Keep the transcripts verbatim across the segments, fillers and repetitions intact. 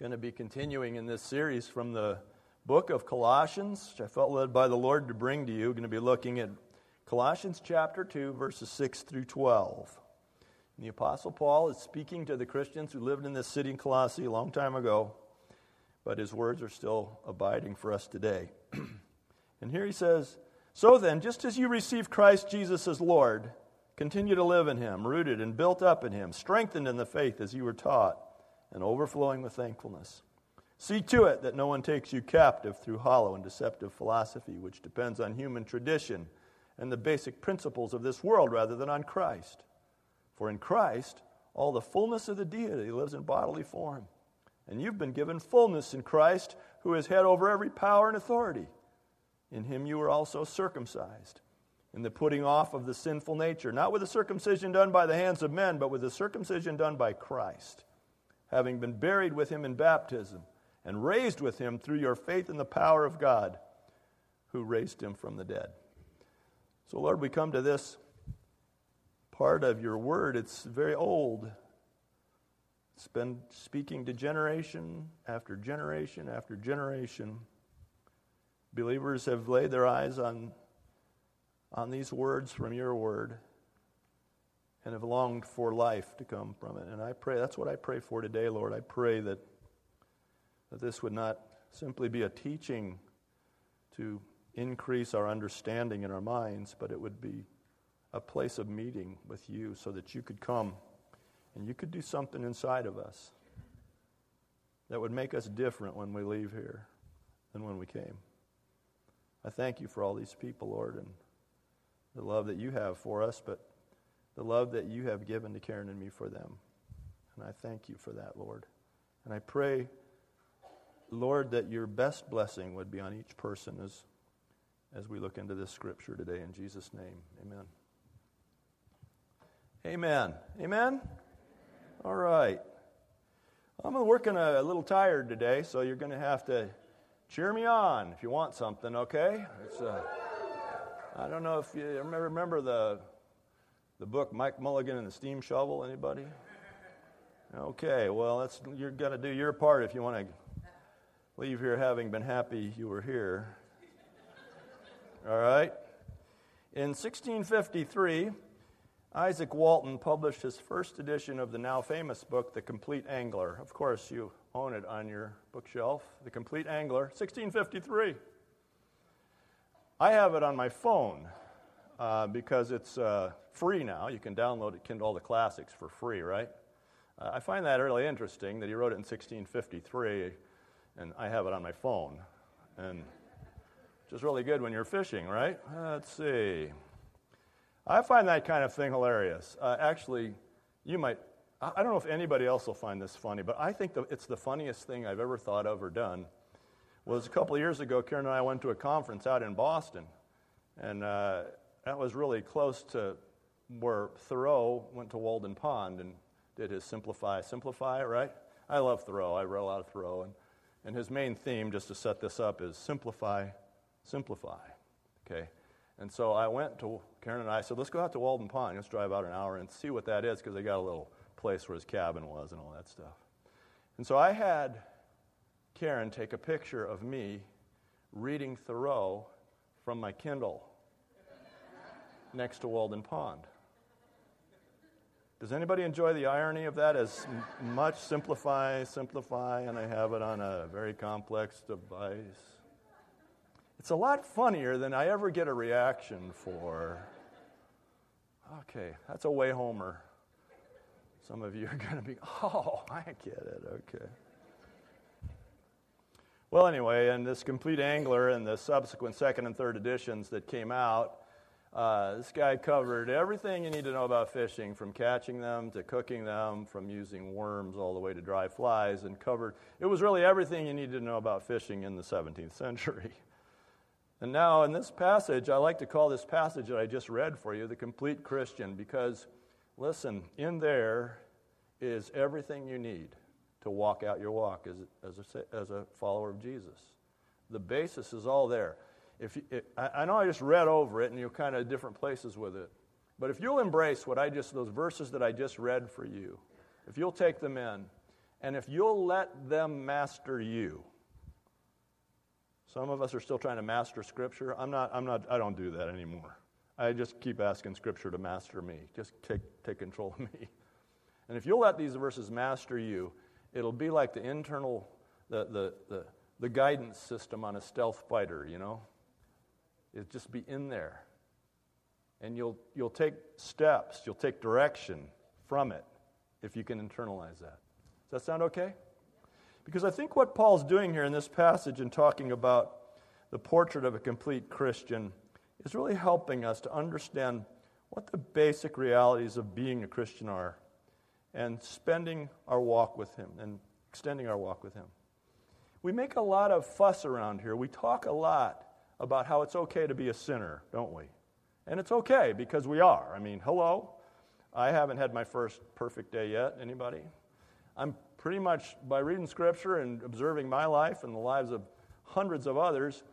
going to be continuing in this series from the book of Colossians, which I felt led by the Lord to bring to you. We're going to be looking at Colossians chapter two, verses six through twelve. And the Apostle Paul is speaking to the Christians who lived in this city in Colossae a long time ago, but his words are still abiding for us today. And here he says, "So then, just as you received Christ Jesus as Lord, continue to live in Him, rooted and built up in Him, strengthened in the faith as you were taught, and overflowing with thankfulness. See to it that no one takes you captive through hollow and deceptive philosophy, which depends on human tradition and the basic principles of this world rather than on Christ. For in Christ, all the fullness of the deity lives in bodily form. And you've been given fullness in Christ, who is head over every power and authority. In Him you were also circumcised, in the putting off of the sinful nature, not with the circumcision done by the hands of men, but with the circumcision done by Christ, having been buried with Him in baptism, and raised with Him through your faith in the power of God, who raised Him from the dead." So, Lord, we come to this part of your word. It's very old. It's been speaking to generation after generation after generation. Believers have laid their eyes on, on these words from your word and have longed for life to come from it. And I pray, that's what I pray for today, Lord. I pray that, that this would not simply be a teaching to increase our understanding in our minds, but it would be a place of meeting with you so that you could come and you could do something inside of us that would make us different when we leave here than when we came. I thank you for all these people, Lord, and the love that you have for us, but the love that you have given to Karen and me for them. And I thank you for that, Lord. And I pray, Lord, that your best blessing would be on each person as as we look into this scripture today. In Jesus' name, amen. Amen. Amen? All right. I'm working a little tired today, so you're going to have to cheer me on if you want something, okay? It's, uh, I don't know if you remember the the book Mike Mulligan and the Steam Shovel. Anybody? Okay, well, that's, you're going to do your part if you want to leave here having been happy you were here. All right. In sixteen fifty-three, Isaac Walton published his first edition of the now famous book, The Complete Angler. Of course, you own it on your bookshelf, The Complete Angler, sixteen fifty-three. I have it on my phone uh, because it's uh, free now. You can download it, Kindle, all the classics for free, right? Uh, I find that really interesting that he wrote it in sixteen fifty-three, and I have it on my phone, and which is really good when you're fishing, right? Uh, let's see. I find that kind of thing hilarious. Uh, actually, you might, I don't know if anybody else will find this funny, but I think the, it's the funniest thing I've ever thought of or done. Was a couple of years ago, Karen and I went to a conference out in Boston, and uh, that was really close to where Thoreau went to Walden Pond and did his Simplify, Simplify, right? I love Thoreau. I read a lot of Thoreau, and, and his main theme, just to set this up, is simplify, simplify, okay? And so I went to, Karen and I said, let's go out to Walden Pond, let's drive out an hour and see what that is, because they got a little place where his cabin was and all that stuff. And so I had Karen take a picture of me reading Thoreau from my Kindle next to Walden Pond. Does anybody enjoy the irony of that? As m- much simplify, simplify, and I have it on a very complex device. It's a lot funnier than I ever get a reaction for. Okay, that's a way Homer. Some of you are going to be, oh, I get it, okay. Well, anyway, in this Complete Angler and the subsequent second and third editions that came out, uh, this guy covered everything you need to know about fishing, from catching them to cooking them, from using worms all the way to dry flies, and covered, it was really everything you needed to know about fishing in the seventeenth century. And now in this passage, I like to call this passage that I just read for you, The Complete Christian, because listen, in there is everything you need to walk out your walk as, as, a, as a follower of Jesus. The basis is all there. If, you, if I, I know I just read over it, and you're kind of different places with it, but if you'll embrace what I just, those verses that I just read for you, if you'll take them in and if you'll let them master you. Some of us are still trying to master Scripture. I'm not, I'm not, I don't do that anymore. I just keep asking Scripture to master me. Just take, take control of me. And if you'll let these verses master you, it'll be like the internal, the the the, the guidance system on a stealth fighter, you know? It'll just be in there. And you'll you'll take steps, you'll take direction from it if you can internalize that. Does that sound okay? Because I think what Paul's doing here in this passage and talking about the portrait of a complete Christian is really helping us to understand what the basic realities of being a Christian are and spending our walk with him and extending our walk with him. We make a lot of fuss around here. We talk a lot about how it's okay to be a sinner, don't we? And it's okay because we are. I mean, hello. I haven't had my first perfect day yet. Anybody? I'm pretty much, by reading Scripture and observing my life and the lives of hundreds of others,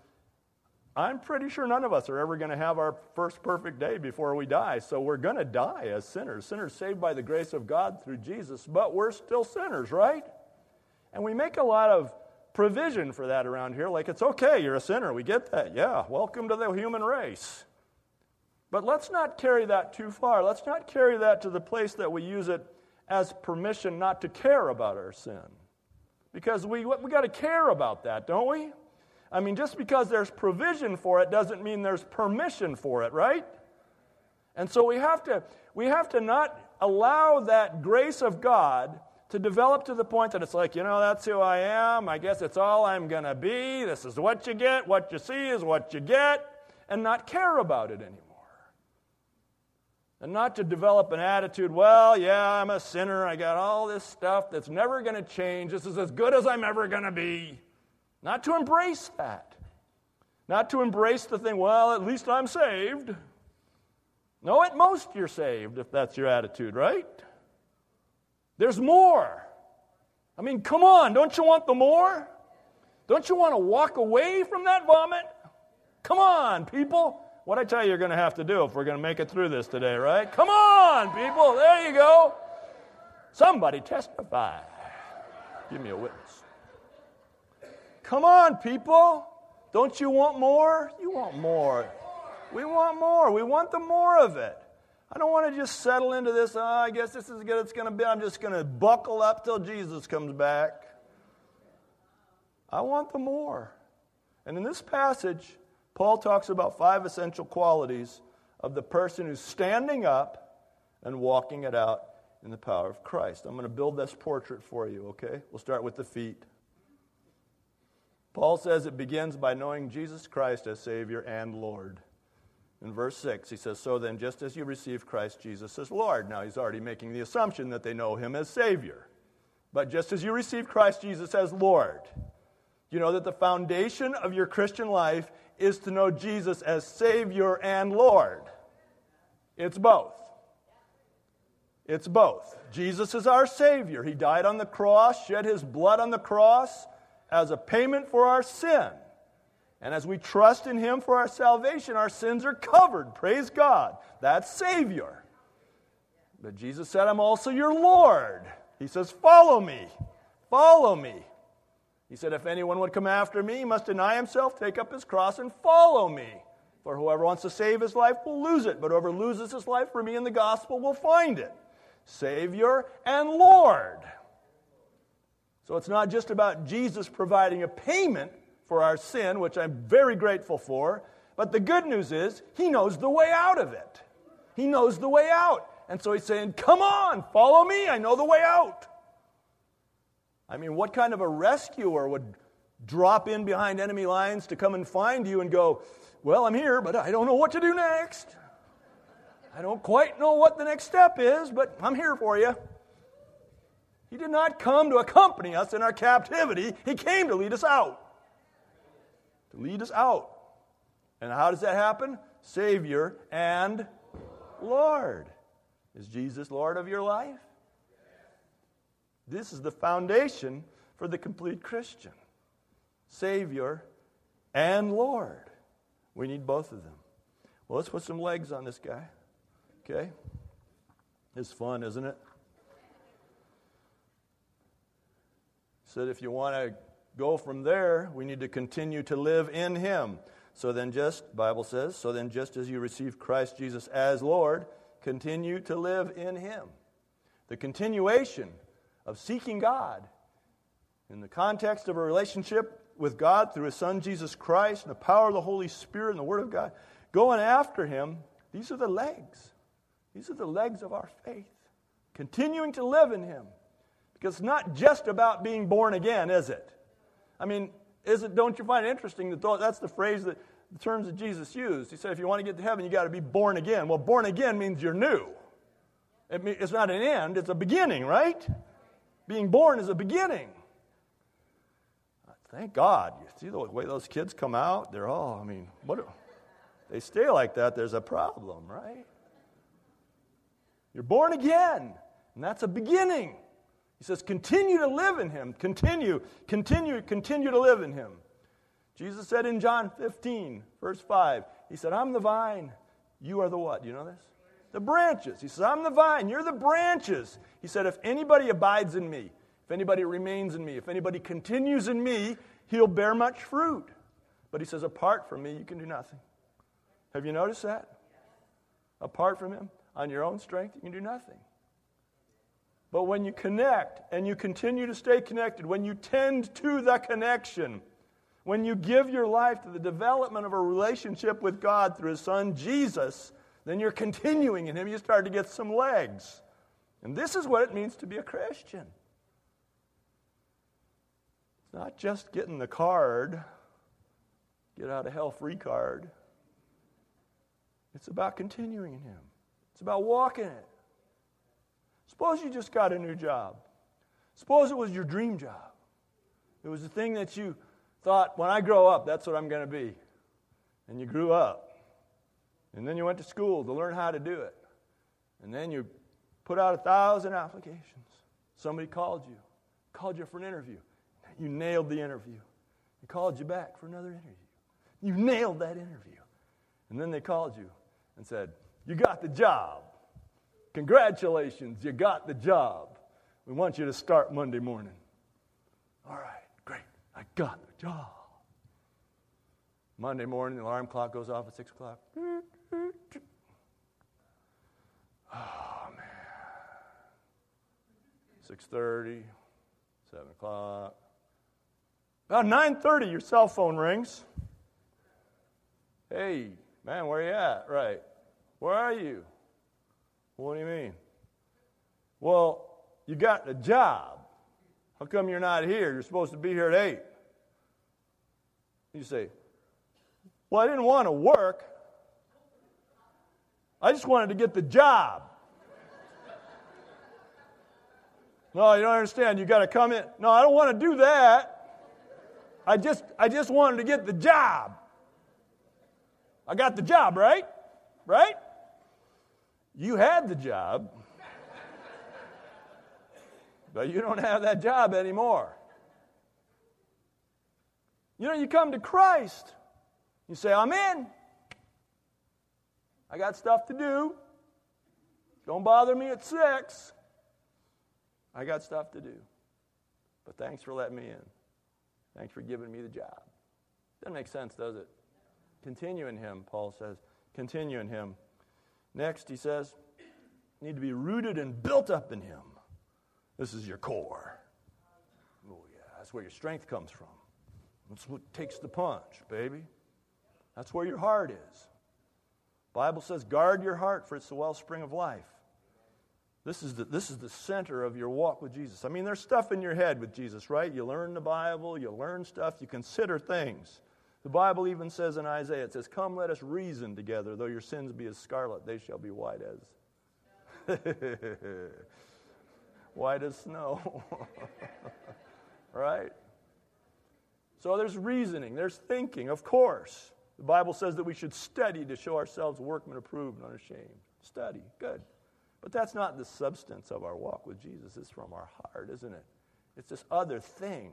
I'm pretty sure none of us are ever going to have our first perfect day before we die. So we're going to die as sinners. Sinners saved by the grace of God through Jesus, but we're still sinners, right? And we make a lot of provision for that around here. Like, it's okay, you're a sinner. We get that. Yeah, welcome to the human race. But let's not carry that too far. Let's not carry that to the place that we use it as permission not to care about our sin. Because we we got to care about that, don't we? I mean, just because there's provision for it doesn't mean there's permission for it, right? And so we have to we have to not allow that grace of God to develop to the point that it's like, you know, that's who I am. I guess it's all I'm going to be. This is what you get. What you see is what you get. And not care about it anymore. And not to develop an attitude, well, yeah, I'm a sinner. I got all this stuff that's never going to change. This is as good as I'm ever going to be. Not to embrace that. Not to embrace the thing, well, at least I'm saved. No, at most you're saved if that's your attitude, right? There's more. I mean, come on, don't you want the more? Don't you want to walk away from that vomit? Come on, people. What I tell you you're going to have to do if we're going to make it through this today, right? Come on, people. There you go. Somebody testify. Give me a witness. Come on, people. Don't you want more? You want more. We want more. We want the more of it. I don't want to just settle into this, oh, I guess this is good. It's going to be, I'm just going to buckle up till Jesus comes back. I want the more. And in this passage, Paul talks about five essential qualities of the person who's standing up and walking it out in the power of Christ. I'm going to build this portrait for you, okay? We'll start with the feet. Paul says it begins by knowing Jesus Christ as Savior and Lord. In verse six, he says, so then, just as you receive Christ Jesus as Lord. Now, he's already making the assumption that they know him as Savior. But just as you receive Christ Jesus as Lord, you know that the foundation of your Christian life is to know Jesus as Savior and Lord. It's both. It's both. Jesus is our Savior. He died on the cross, shed his blood on the cross as a payment for our sin. And as we trust in him for our salvation, our sins are covered. Praise God. That's Savior. But Jesus said, I'm also your Lord. He says, follow me. Follow me. He said, if anyone would come after me, he must deny himself, take up his cross, and follow me. For whoever wants to save his life will lose it, but whoever loses his life for me in the gospel will find it. Savior and Lord. So it's not just about Jesus providing a payment for our sin, which I'm very grateful for, but the good news is he knows the way out of it. He knows the way out. And so he's saying, come on, follow me, I know the way out. I mean, what kind of a rescuer would drop in behind enemy lines to come and find you and go, well, I'm here, but I don't know what to do next. I don't quite know what the next step is, but I'm here for you. He did not come to accompany us in our captivity. He came to lead us out. To lead us out. And how does that happen? Savior and Lord. Is Jesus Lord of your life? This is the foundation for the complete Christian. Savior and Lord. We need both of them. Well, let's put some legs on this guy. Okay? It's fun, isn't it? said if you want to go from there, we need to continue to live in him. So then just, Bible says, so then just as you receive Christ Jesus as Lord, continue to live in him. The continuation of seeking God in the context of a relationship with God through his Son Jesus Christ and the power of the Holy Spirit and the Word of God, going after him, these are the legs. These are the legs of our faith. Continuing to live in him. Because it's not just about being born again, is it? I mean, is it? Don't you find it interesting that that's the phrase that the terms that Jesus used? He said, if you want to get to heaven, you got to be born again. Well, born again means you're new. It mean, it's not an end, it's a beginning, right? Being born is a beginning. Thank God. You see the way those kids come out? They're all, I mean, what? They stay like that, there's a problem, right? You're born again, and that's a beginning. He says, continue to live in him. Continue, continue, continue to live in him. Jesus said in John fifteen, verse five, he said, I'm the vine, you are the what? Do you know this? The branches. He says, I'm the vine, you're the branches. He said, if anybody abides in me, if anybody remains in me, if anybody continues in me, he'll bear much fruit. But he says, apart from me, you can do nothing. Have you noticed that? Apart from him, on your own strength, you can do nothing. But when you connect and you continue to stay connected, when you tend to the connection, when you give your life to the development of a relationship with God through his Son Jesus, then you're continuing in him. You start to get some legs. And this is what it means to be a Christian. It's not just getting the card, get out of hell free card. It's about continuing in him. It's about walking it. Suppose you just got a new job. Suppose it was your dream job. It was the thing that you thought, when I grow up, that's what I'm going to be. And you grew up. And then you went to school to learn how to do it. And then you put out a thousand applications. Somebody called you. Called you for an interview. You nailed the interview. They called you back for another interview. You nailed that interview. And then they called you and said, you got the job. Congratulations, you got the job. We want you to start Monday morning. All right, great, I got the job. Monday morning, the alarm clock goes off at six o'clock. Oh, man. six thirty, seven o'clock. About nine thirty, your cell phone rings. Hey, man, where you at? Right. Where are you? What do you mean? Well, you got the job. How come you're not here? You're supposed to be here at eight. You say, well, I didn't want to work. I just wanted to get the job. No, you don't understand. You got to come in. No, I don't want to do that. I just, I just wanted to get the job. I got the job, right? Right? You had the job, but you don't have that job anymore. You know, you come to Christ. You say, I'm in. I got stuff to do. Don't bother me at six. I got stuff to do. But thanks for letting me in. Thanks for giving me the job. Doesn't make sense, does it? Continue in him, Paul says. Continue in him. Next, he says, you need to be rooted and built up in him. This is your core. Oh, yeah, that's where your strength comes from. That's what takes the punch, baby. That's where your heart is. The Bible says, guard your heart, for it's the wellspring of life. This is the, this is the center of your walk with Jesus. I mean, there's stuff in your head with Jesus, right? You learn the Bible, you learn stuff, you consider things. The Bible even says in Isaiah, it says, come, let us reason together. Though your sins be as scarlet, they shall be white as... white as snow. Right? So there's reasoning. There's thinking, of course. The Bible says that we should study to show ourselves workmen approved and unashamed. Study. Good. But that's not the substance of our walk with Jesus. It's from our heart, isn't it? It's this other thing.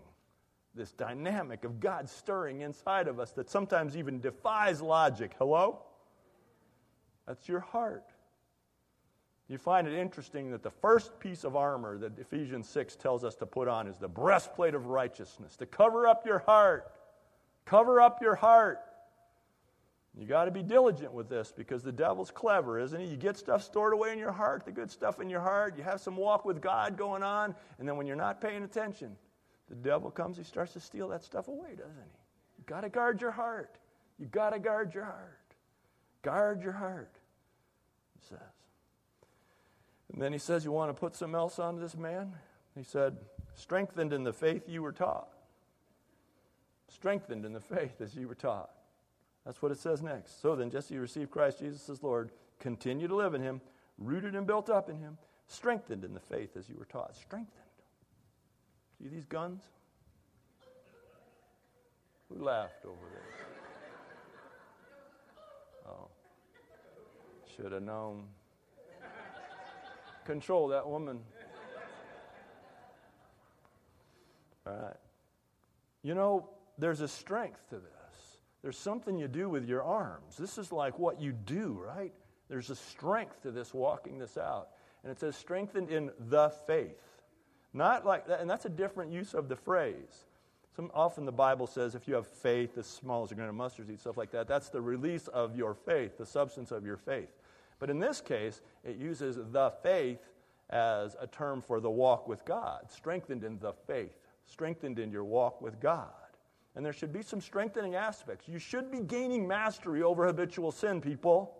This dynamic of God stirring inside of us that sometimes even defies logic. Hello? That's your heart. You find it interesting that the first piece of armor that Ephesians six tells us to put on is the breastplate of righteousness, to cover up your heart. Cover up your heart. You got to be diligent with this because the devil's clever, isn't he? You get stuff stored away in your heart, the good stuff in your heart. You have some walk with God going on, and then when you're not paying attention, the devil comes, he starts to steal that stuff away, doesn't he? You got to guard your heart. You got to guard your heart. Guard your heart, he says. And then he says, you want to put some else on this man? He said, strengthened in the faith you were taught. Strengthened in the faith as you were taught. That's what it says next. So then, just as you receive Christ Jesus as Lord, continue to live in him, rooted and built up in him, strengthened in the faith as you were taught. Strengthened. See these guns? Who laughed over there? Oh. Should have known. Control that woman. All right. You know, there's a strength to this. There's something you do with your arms. This is like what you do, right? There's a strength to this, walking this out. And it says strengthened in the faith. Not like that, and that's a different use of the phrase. Some, often the Bible says if you have faith as small as a grain of mustard seed, stuff like that, that's the release of your faith, the substance of your faith. But in this case, it uses the faith as a term for the walk with God. Strengthened in the faith. Strengthened in your walk with God. And there should be some strengthening aspects. You should be gaining mastery over habitual sin, people.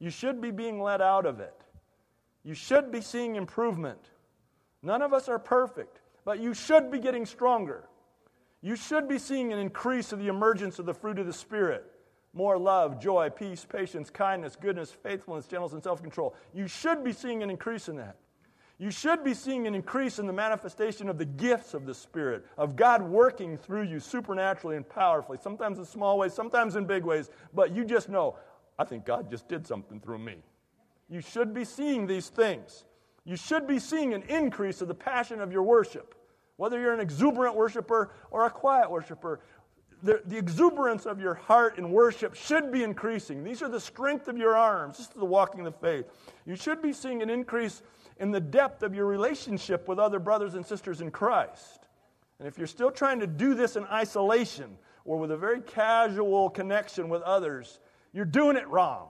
You should be being let out of it. You should be seeing improvement. None of us are perfect, but you should be getting stronger. You should be seeing an increase of the emergence of the fruit of the Spirit. More love, joy, peace, patience, kindness, goodness, faithfulness, gentleness, and self-control. You should be seeing an increase in that. You should be seeing an increase in the manifestation of the gifts of the Spirit, of God working through you supernaturally and powerfully, sometimes in small ways, sometimes in big ways, but you just know, I think God just did something through me. You should be seeing these things. You should be seeing an increase of the passion of your worship, whether you're an exuberant worshiper or a quiet worshiper. The, the exuberance of your heart in worship should be increasing. These are the strength of your arms. This is the walking of the faith. You should be seeing an increase in the depth of your relationship with other brothers and sisters in Christ. And if you're still trying to do this in isolation or with a very casual connection with others, you're doing it wrong.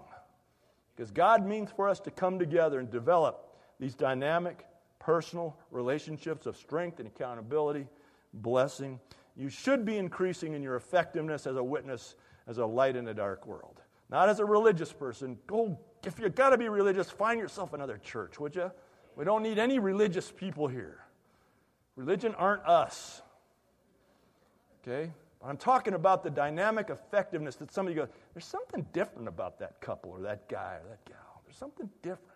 Because God means for us to come together and develop these dynamic, personal relationships of strength and accountability, blessing. You should be increasing in your effectiveness as a witness, as a light in a dark world. Not as a religious person. Go, if you've got to be religious, find yourself another church, would you? We don't need any religious people here. Religion aren't us. Okay? I'm talking about the dynamic effectiveness that somebody goes, there's something different about that couple or that guy or that gal. There's something different.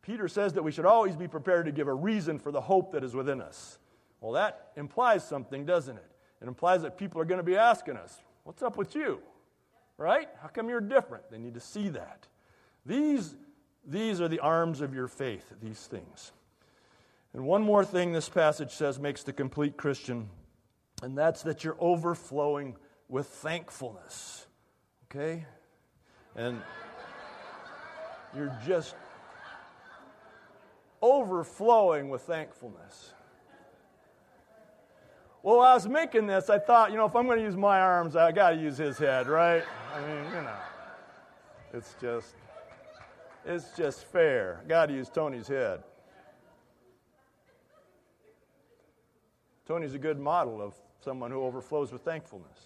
Peter says that we should always be prepared to give a reason for the hope that is within us. Well, that implies something, doesn't it? It implies that people are going to be asking us, what's up with you? Right? How come you're different? They need to see that. These, these are the arms of your faith, these things. And one more thing this passage says makes the complete Christian, and that's that you're overflowing with thankfulness. Okay? And you're just overflowing with thankfulness. Well, while I was making this, I thought, you know, if I'm going to use my arms, I got to use his head, right? I mean, you know, it's just, it's just fair. I got to use Tony's head. Tony's a good model of someone who overflows with thankfulness.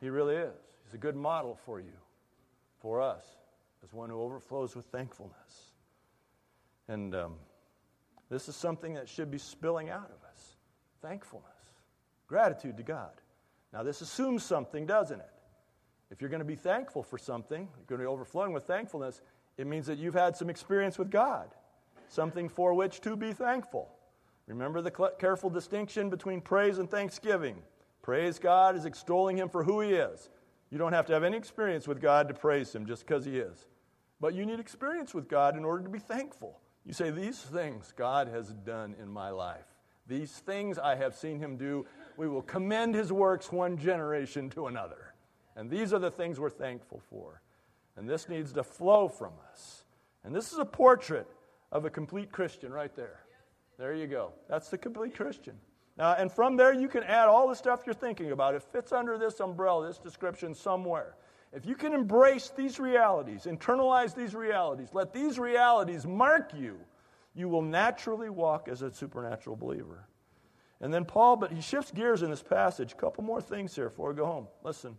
He really is. He's a good model for you, for us, as one who overflows with thankfulness. And um, this is something that should be spilling out of us, thankfulness. Gratitude to God. Now, this assumes something, doesn't it? If you're going to be thankful for something, you're going to be overflowing with thankfulness, it means that you've had some experience with God, something for which to be thankful. Remember the careful distinction between praise and thanksgiving. Praise God is extolling him for who he is. You don't have to have any experience with God to praise him just because he is. But you need experience with God in order to be thankful. You say, these things God has done in my life. These things I have seen him do. We will commend his works one generation to another. And these are the things we're thankful for. And this needs to flow from us. And this is a portrait of a complete Christian right there. There you go. That's the complete Christian. Now, and from there, you can add all the stuff you're thinking about. It fits under this umbrella, this description somewhere. If you can embrace these realities, internalize these realities, let these realities mark you, you will naturally walk as a supernatural believer. And then Paul, but he shifts gears in this passage. A couple more things here before we go home. Listen,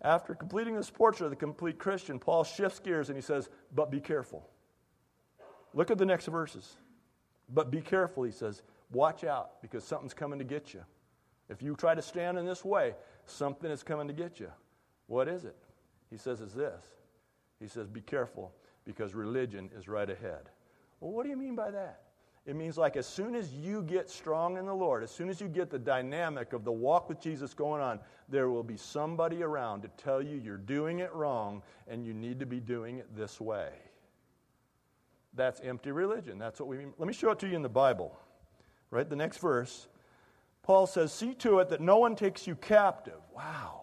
after completing this portrait of the complete Christian, Paul shifts gears and he says, but be careful. Look at the next verses. But be careful, he says. Watch out, because something's coming to get you. If you try to stand in this way, something is coming to get you. What is it? He says it's this. He says, be careful, because religion is right ahead. Well, what do you mean by that? It means like as soon as you get strong in the Lord, as soon as you get the dynamic of the walk with Jesus going on, there will be somebody around to tell you you're doing it wrong and you need to be doing it this way. That's empty religion. That's what we mean. Let me show it to you in the Bible. Right, the next verse. Paul says, see to it that no one takes you captive. Wow.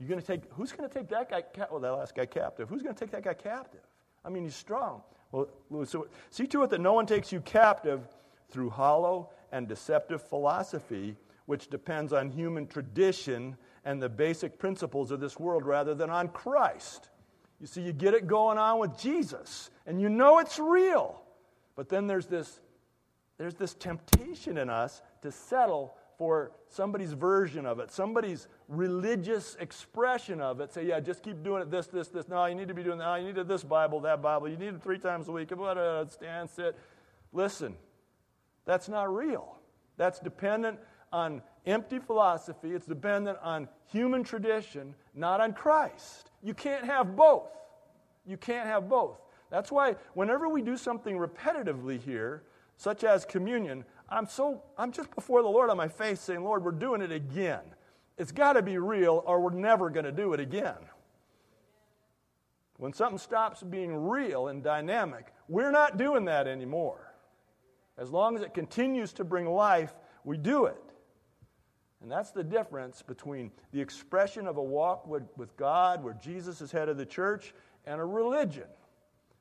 You're going to take, who's going to take that guy, well, that last guy captive? Who's going to take that guy captive? I mean, he's strong. Well, so see to it that no one takes you captive through hollow and deceptive philosophy, which depends on human tradition and the basic principles of this world rather than on Christ. You see, you get it going on with Jesus, and you know it's real. But then there's this, there's this temptation in us to settle for somebody's version of it, somebody's religious expression of it. Say, yeah, just keep doing it, this, this, this. No, you need to be doing that. No, you need this Bible, that Bible. You need it three times a week. Stand, sit. Listen, that's not real. That's dependent on empty philosophy. It's dependent on human tradition, not on Christ. You can't have both. You can't have both. That's why whenever we do something repetitively here, such as communion, I'm so I'm just before the Lord on my face saying, Lord, we're doing it again. It's got to be real or we're never going to do it again. When something stops being real and dynamic, we're not doing that anymore. As long as it continues to bring life, we do it. And that's the difference between the expression of a walk with, with God, where Jesus is head of the church, and a religion.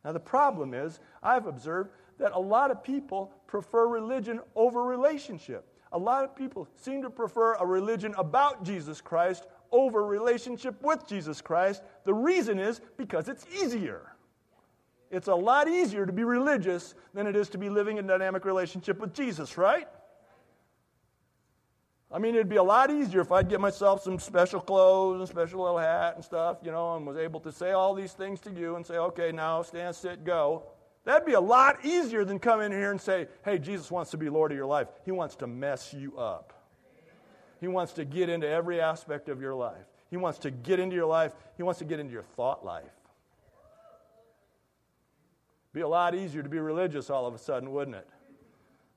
Now the problem is, I've observed that a lot of people prefer religion over relationship. A lot of people seem to prefer a religion about Jesus Christ over relationship with Jesus Christ. The reason is because it's easier. It's a lot easier to be religious than it is to be living in dynamic relationship with Jesus, right? I mean, it'd be a lot easier if I'd get myself some special clothes and special little hat and stuff, you know, and was able to say all these things to you and say, okay, now stand, sit, go. That'd be a lot easier than come in here and say, hey, Jesus wants to be Lord of your life. He wants to mess you up. He wants to get into every aspect of your life. He wants to get into your life. He wants to get into your thought life. It'd be a lot easier to be religious all of a sudden, wouldn't it?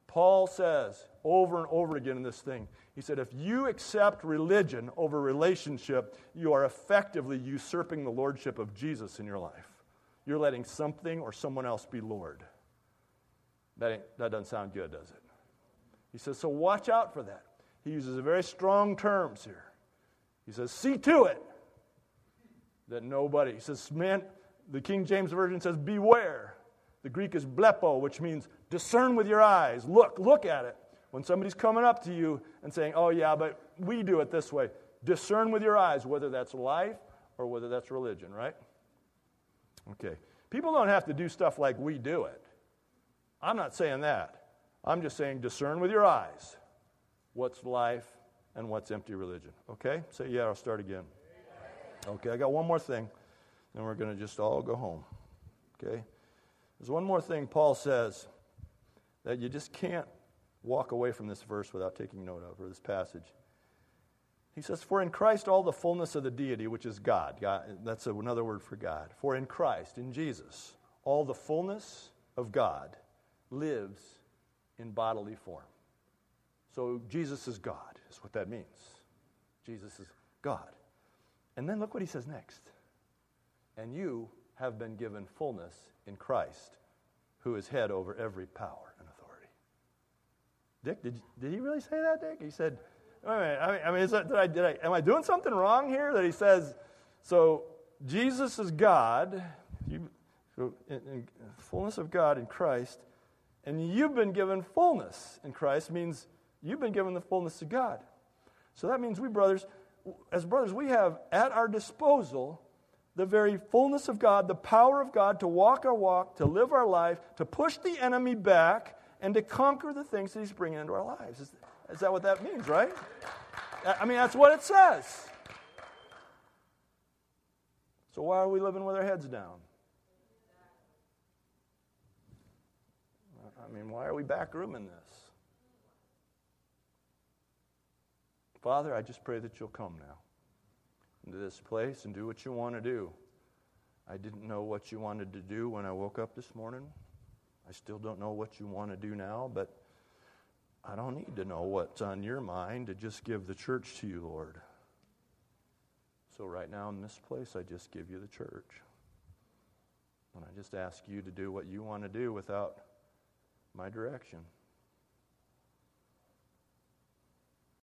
Paul says over and over again in this thing, he said, if you accept religion over relationship, you are effectively usurping the lordship of Jesus in your life. You're letting something or someone else be Lord. That, ain't, that doesn't sound good, does it? He says, so watch out for that. He uses very strong terms here. He says, see to it that nobody. He says, man, the King James Version says, beware. The Greek is blepo, which means discern with your eyes. Look, look at it. When somebody's coming up to you and saying, oh yeah, but we do it this way. Discern with your eyes, whether that's life or whether that's religion, right? Okay, people don't have to do stuff like we do it. I'm not saying that. I'm just saying discern with your eyes what's life and what's empty religion. Okay, say, so, yeah, I'll start again. Okay, I got one more thing, and we're going to just all go home. Okay, there's one more thing Paul says that you just can't walk away from this verse without taking note of, or this passage. He says, for in Christ all the fullness of the deity, which is God. God, that's another word for God. For in Christ, in Jesus, all the fullness of God lives in bodily form. So Jesus is God, is what that means. Jesus is God. And then look what he says next. And you have been given fullness in Christ, who is head over every power and authority. Dick, did, did he really say that, Dick? He said... Wait a minute, I mean, I mean is that, did I, did I, am I doing something wrong here that he says, so Jesus is God, you, So in, in fullness of God in Christ, and you've been given fullness in Christ means you've been given the fullness of God. So that means we brothers, as brothers, we have at our disposal the very fullness of God, the power of God to walk our walk, to live our life, to push the enemy back, and to conquer the things that he's bringing into our lives. Is, is that what that means, right? I mean, that's what it says. So why are we living with our heads down? I mean, why are we backrooming this? Father, I just pray that you'll come now into this place and do what you want to do. I didn't know what you wanted to do when I woke up this morning. I still don't know what you want to do now, but I don't need to know what's on your mind to just give the church to you, Lord. So right now in this place, I just give you the church. And I just ask you to do what you want to do without my direction.